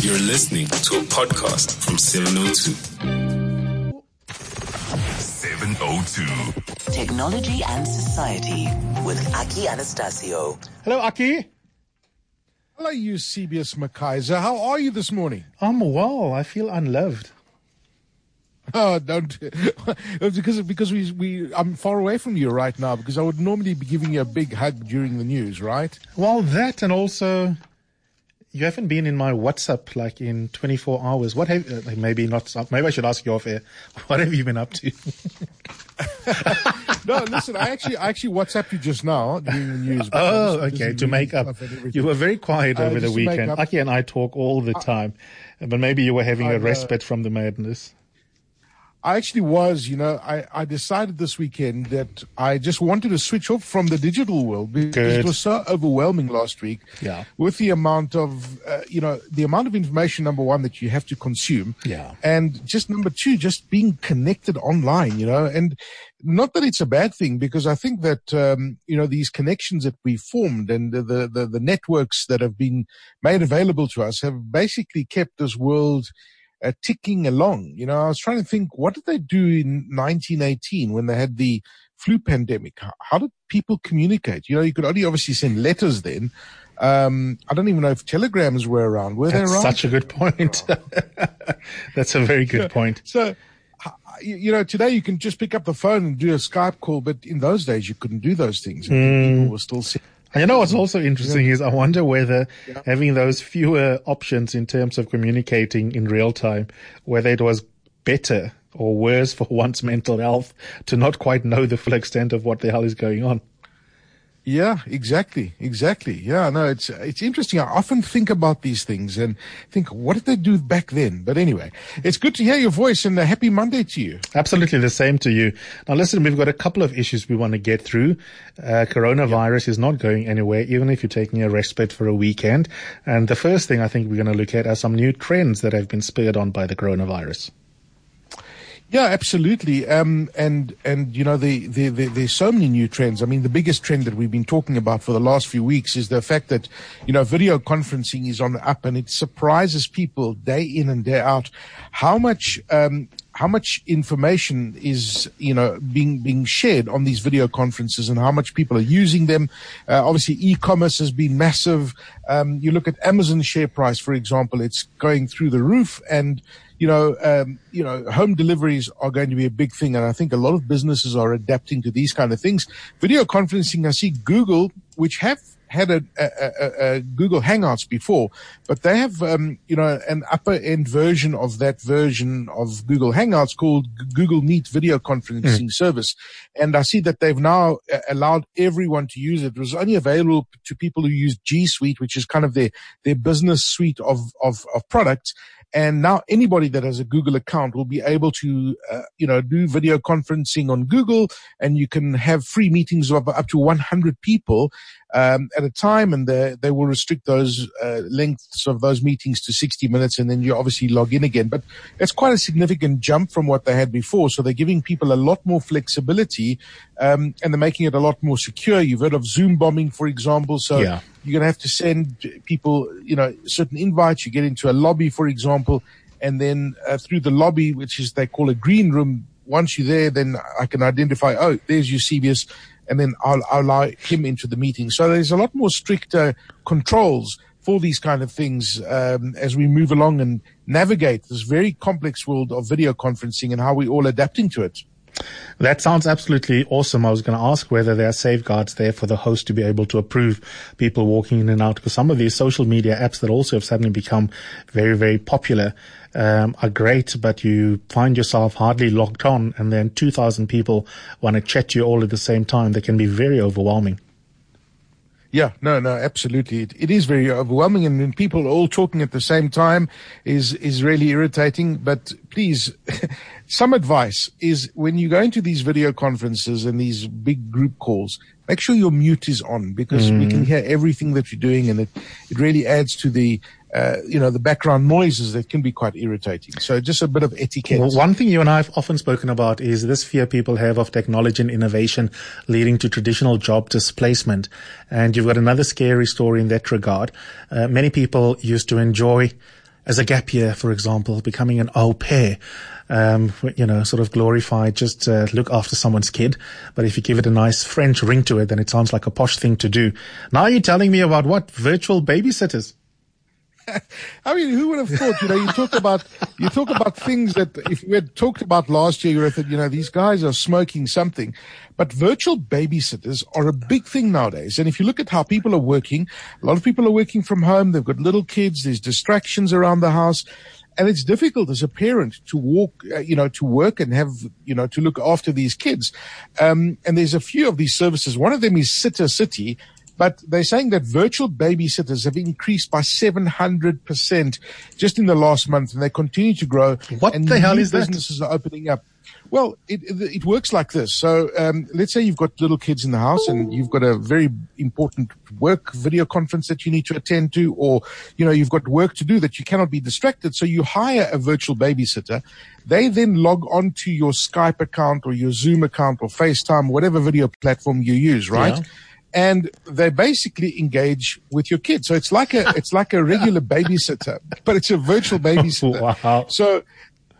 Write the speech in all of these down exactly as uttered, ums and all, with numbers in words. You're listening to a podcast from seven oh two. seven oh two. Technology and Society with Aki Anastasio. Hello, Aki. Hello, Eusebius MacKaiser. How are you this morning? I'm well. I feel unloved. Oh, don't because because we we I'm far away from you right now because I would normally be giving you a big hug during the news, right? Well, that and also you haven't been in my WhatsApp like in twenty-four hours. What have maybe not? Maybe I should ask you off air. What have you been up to? No, listen. I actually I actually WhatsApped you just now during the news. Oh, okay. To make up, you were very quiet uh, over the weekend. Aki and I talk all the time, but maybe you were having I, a respite uh, from the madness. I actually was, you know, I, I decided this weekend that I just wanted to switch off from the digital world because Good. It was so overwhelming last week yeah. with the amount of, uh, you know, the amount of information, number one, that you have to consume. Yeah. And just number two, just being connected online, you know, and not that it's a bad thing because I think that, um, you know, these connections that we formed and the, the, the, the networks that have been made available to us have basically kept this world Uh, ticking along. You know, I was trying to think, what did they do in nineteen eighteen when they had the flu pandemic? How, how did people communicate? You know, you could only obviously send letters then. Um, I don't even know if telegrams were around. Were That's they around? That's such a good point. That's a very good point. So, you know, today you can just pick up the phone and do a Skype call, but in those days you couldn't do those things. Mm. People were still sick. You know what's also interesting yeah. is I wonder whether yeah. having those fewer options in terms of communicating in real time, whether it was better or worse for one's mental health to not quite know the full extent of what the hell is going on. Yeah, exactly, exactly. Yeah, no, it's it's interesting. I often think about these things and think, what did they do back then? But anyway, it's good to hear your voice and a happy Monday to you. Absolutely, the same to you. Now, listen, we've got a couple of issues we want to get through. Uh, coronavirus yeah. is not going anywhere, even if you're taking a respite for a weekend. And the first thing I think we're going to look at are some new trends that have been spurred on by the coronavirus. Yeah, absolutely. Um, and, and, you know, the, the, the, there's so many new trends. I mean, the biggest trend that we've been talking about for the last few weeks is the fact that, you know, video conferencing is on the up, and it surprises people day in and day out how much, um, how much information is, you know, being, being shared on these video conferences and how much people are using them. Uh, obviously, e-commerce has been massive. Um, you look at Amazon share price, for example, it's going through the roof, and, you know, um, you know, home deliveries are going to be a big thing. And I think a lot of businesses are adapting to these kind of things. Video conferencing, I see Google, which have had a, a, a, a Google Hangouts before, but they have, um, you know, an upper end version of that version of Google Hangouts called Google Meet video conferencing mm. service. And I see that they've now allowed everyone to use it. It was only available to people who use G Suite, which is kind of their, their business suite of, of, of products. And now anybody that has a Google account will be able to, uh, you know, do video conferencing on Google, and you can have free meetings of up to one hundred people, um, at a time. And they, they will restrict those, uh, lengths of those meetings to sixty minutes. And then you obviously log in again, but it's quite a significant jump from what they had before. So they're giving people a lot more flexibility, um, and they're making it a lot more secure. You've heard of Zoom bombing, for example. So. Yeah. You're going to have to send people, you know, certain invites. You get into a lobby, for example, and then uh, through the lobby, which is they call a green room. Once you're there, then I can identify, oh, there's Eusebius, and then I'll, I'll allow him into the meeting. So there's a lot more strict uh, controls for these kind of things um, as we move along and navigate this very complex world of video conferencing and how we're all adapting to it. That sounds absolutely awesome. I was going to ask whether there are safeguards there for the host to be able to approve people walking in and out, because some of these social media apps that also have suddenly become very, very popular um, are great, but you find yourself hardly logged on, and then two thousand people want to chat you all at the same time. They can be very overwhelming. Yeah, no, no, absolutely. It, it is very overwhelming, and when people are all talking at the same time is, is really irritating. But please, some advice is when you go into these video conferences and these big group calls, make sure your mute is on, because mm. we can hear everything that you're doing, and it, it really adds to the, uh, you know, the background noises that can be quite irritating. So just a bit of etiquette. Well, one thing you and I have often spoken about is this fear people have of technology and innovation leading to traditional job displacement. And you've got another scary story in that regard. Uh, many people used to enjoy as a gap year, for example, becoming an au pair, um, you know, sort of glorified, just uh, look after someone's kid. But if you give it a nice French ring to it, then it sounds like a posh thing to do. Now you're telling me about what? Virtual babysitters. I mean, who would have thought? You know, you talk about you talk about things that if we had talked about last year, you would have thought, you know, these guys are smoking something. But virtual babysitters are a big thing nowadays. And if you look at how people are working, a lot of people are working from home. They've got little kids. There's distractions around the house. And it's difficult as a parent to walk, uh, you know, to work and have, you know, to look after these kids. Um, and there's a few of these services. One of them is Sitter City. But they're saying that virtual babysitters have increased by seven hundred percent just in the last month, and they continue to grow. What and the hell is that? Businesses are opening up. Well, it, it works like this. So um, let's say you've got little kids in the house and you've got a very important work video conference that you need to attend to, or, you know, you've got work to do that you cannot be distracted. So you hire a virtual babysitter. They then log on to your Skype account or your Zoom account or FaceTime, whatever video platform you use, right? Yeah. And they basically engage with your kids. So it's like a, it's like a regular babysitter, but it's a virtual babysitter. Wow. So,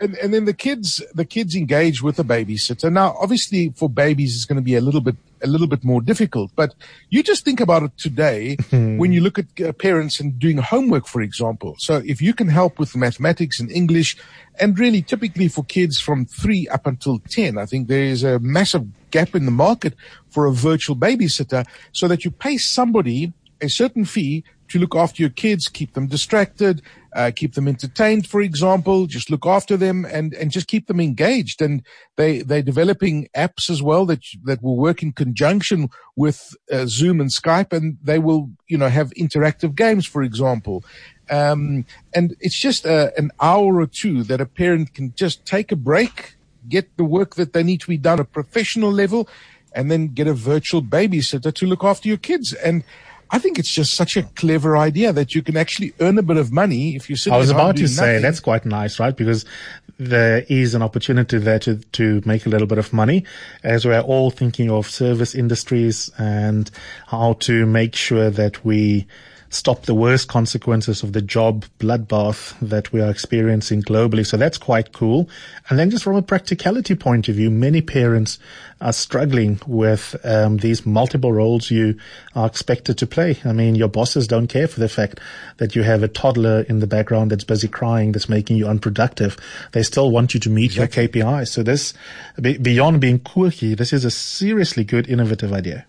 and, and then the kids, the kids engage with the babysitter. Now, obviously for babies, it's going to be a little bit, a little bit more difficult, but you just think about it today when you look at parents and doing homework, for example. So if you can help with mathematics and English, and really typically for kids from three up until ten, I think there is a massive gap in the market for a virtual babysitter, so that you pay somebody a certain fee to look after your kids, keep them distracted, uh, keep them entertained, for example, just look after them and, and just keep them engaged. And they, they're developing apps as well that, that will work in conjunction with uh, Zoom and Skype, and they will, you know, have interactive games, for example. Um, and it's just a, an hour or two that a parent can just take a break, get the work that they need to be done at a professional level, and then get a virtual babysitter to look after your kids. And I think it's just such a clever idea that you can actually earn a bit of money if you sit. I was about to say nothing. That's quite nice, right? Because there is an opportunity there to, to make a little bit of money, as we're all thinking of service industries and how to make sure that we stop the worst consequences of the job bloodbath that we are experiencing globally. So that's quite cool. And then just from a practicality point of view, many parents are struggling with um, these multiple roles you are expected to play. I mean, your bosses don't care for the fact that you have a toddler in the background that's busy crying, that's making you unproductive. They still want you to meet exactly. your K P Is. So this, beyond being quirky, this is a seriously good, innovative idea.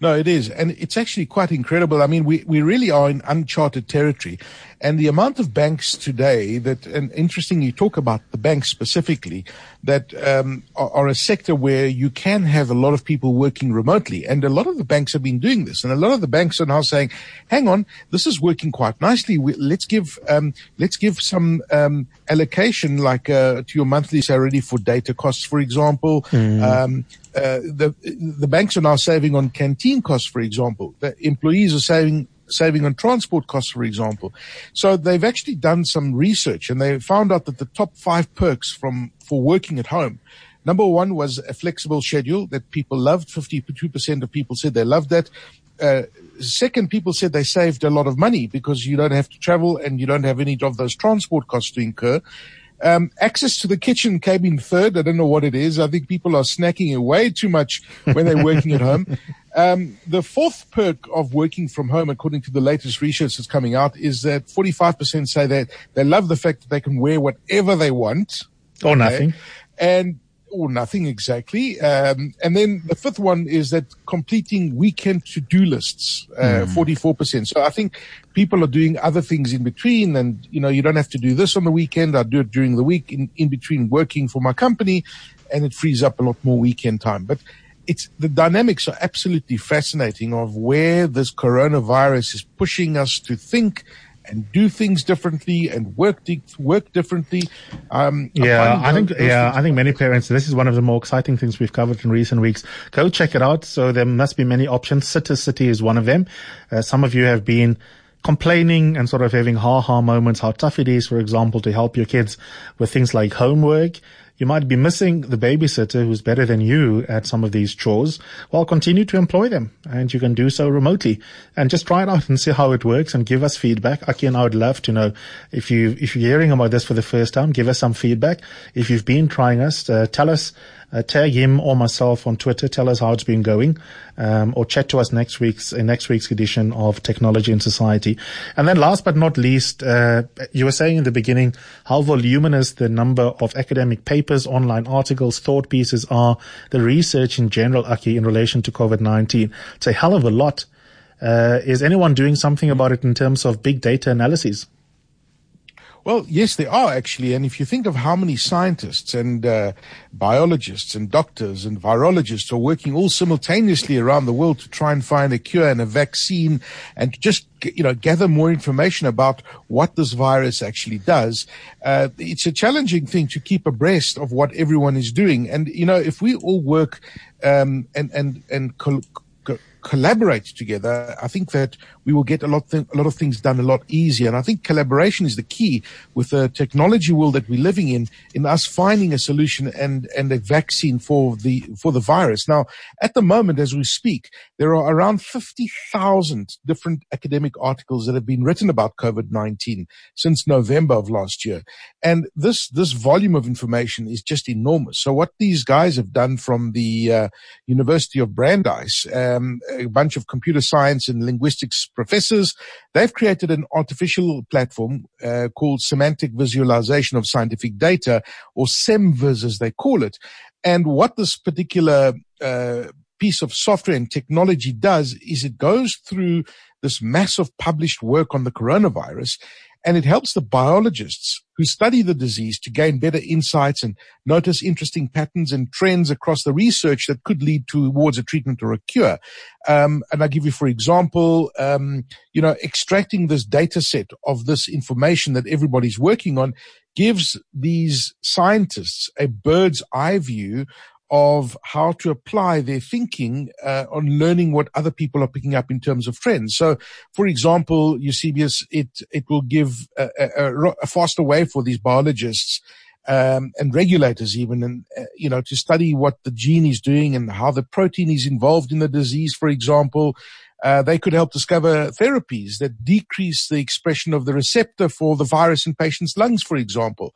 No, it is. And it's actually quite incredible. I mean, we, we really are in uncharted territory. And the amount of banks today that, and interesting, you talk about the banks specifically, that um, are, are a sector where you can have a lot of people working remotely. And a lot of the banks have been doing this. And a lot of the banks are now saying, hang on, this is working quite nicely. We, let's give um, let's give some um, allocation, like uh, to your monthly salary for data costs, for example. Mm. Um Uh, the the banks are now saving on canteen costs, for example. The employees are saving saving on transport costs, for example. So they've actually done some research, and they found out that the top five perks from for working at home. Number one was a flexible schedule that people loved. fifty-two percent of people said they loved that. Uh, second, people said they saved a lot of money because you don't have to travel and you don't have any of those transport costs to incur. Um, access to the kitchen came in third. I don't know what it is. I think people are snacking away too much when they're working at home. Um, the fourth perk of working from home, according to the latest research that's coming out, is that forty-five percent say that they love the fact that they can wear whatever they want. Or okay, nothing. And, or nothing exactly. Um, and then the fifth one is that completing weekend to-do lists, uh, mm. forty-four percent. So I think people are doing other things in between, and, you know, you don't have to do this on the weekend. I do it during the week in, in between working for my company, and it frees up a lot more weekend time. But it's, the dynamics are absolutely fascinating of where this coronavirus is pushing us to think and do things differently and work di- work differently. Um, yeah, I think yeah, I think many parents, this is one of the more exciting things we've covered in recent weeks. Go check it out. So there must be many options. Sitter City is one of them. Uh, some of you have been complaining and sort of having ha-ha moments, how tough it is, for example, to help your kids with things like homework. You might be missing the babysitter who's better than you at some of these chores. Well, continue to employ them, and you can do so remotely. And just try it out and see how it works and give us feedback. Aki and I would love to know if, you, if you're hearing about this for the first time, give us some feedback. If you've been trying us, uh, tell us, uh, tag him or myself on Twitter. Tell us how it's been going, um, or chat to us next week's, in next week's edition of Technology and Society. And then last but not least, uh, you were saying in the beginning how voluminous the number of academic papers, online articles, thought pieces are, the research in general, Aki, in relation to COVID nineteen. It's a hell of a lot. Uh, is anyone doing something about it in terms of big data analyses? Well, yes, they are actually. And if you think of how many scientists and uh, biologists and doctors and virologists are working all simultaneously around the world to try and find a cure and a vaccine and just, you know, gather more information about what this virus actually does, uh, it's a challenging thing to keep abreast of what everyone is doing. And, you know, if we all work um, and, and, and col- collaborate together, I think that we will get a lot, th- a lot of things done a lot easier. And I think collaboration is the key with the technology world that we're living in, in us finding a solution and, and a vaccine for the, for the virus. Now, at the moment, as we speak, there are around fifty thousand different academic articles that have been written about COVID nineteen since November of last year. And this, this volume of information is just enormous. So what these guys have done from the uh, University of Brandeis, um, a bunch of computer science and linguistics professors, they've created an artificial platform uh, called Semantic Visualization of Scientific Data, or SEMVIS as they call it. And what this particular uh, piece of software and technology does is it goes through this mass of published work on the coronavirus, and it helps the biologists who study the disease to gain better insights and notice interesting patterns and trends across the research that could lead towards a treatment or a cure. Um, and I'll give you, for example, um, you know, extracting this data set of this information that everybody's working on gives these scientists a bird's eye view of how to apply their thinking uh, on learning what other people are picking up in terms of trends. So, for example, Eusebius, it it will give a, a, a faster way for these biologists um, and regulators even, and uh, you know, to study what the gene is doing and how the protein is involved in the disease, for example. Uh, they could help discover therapies that decrease the expression of the receptor for the virus in patients' lungs, for example.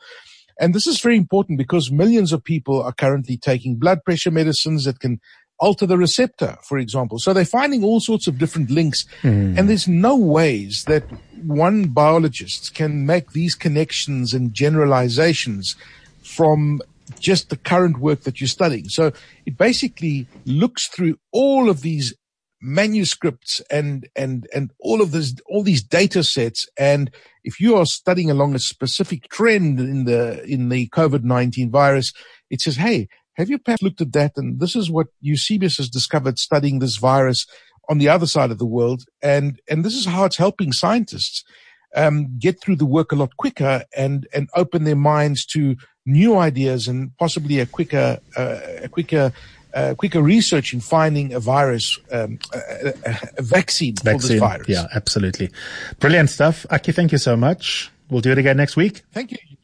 And this is very important because millions of people are currently taking blood pressure medicines that can alter the receptor, for example. So they're finding all sorts of different links. Mm. And there's no ways that one biologist can make these connections and generalizations from just the current work that you're studying. So it basically looks through all of these manuscripts and, and, and all of this, all these data sets. And if you are studying along a specific trend in the, in the COVID nineteen virus, it says, hey, have you perhaps looked at that? And this is what Eusebius has discovered studying this virus on the other side of the world. And, and this is how it's helping scientists, um, get through the work a lot quicker and, and open their minds to new ideas and possibly a quicker, uh, a quicker, Uh, quicker research in finding a virus, um, a, a, a vaccine, vaccine for this virus. Yeah, absolutely. Brilliant stuff. Aki, thank you so much. We'll do it again next week. Thank you.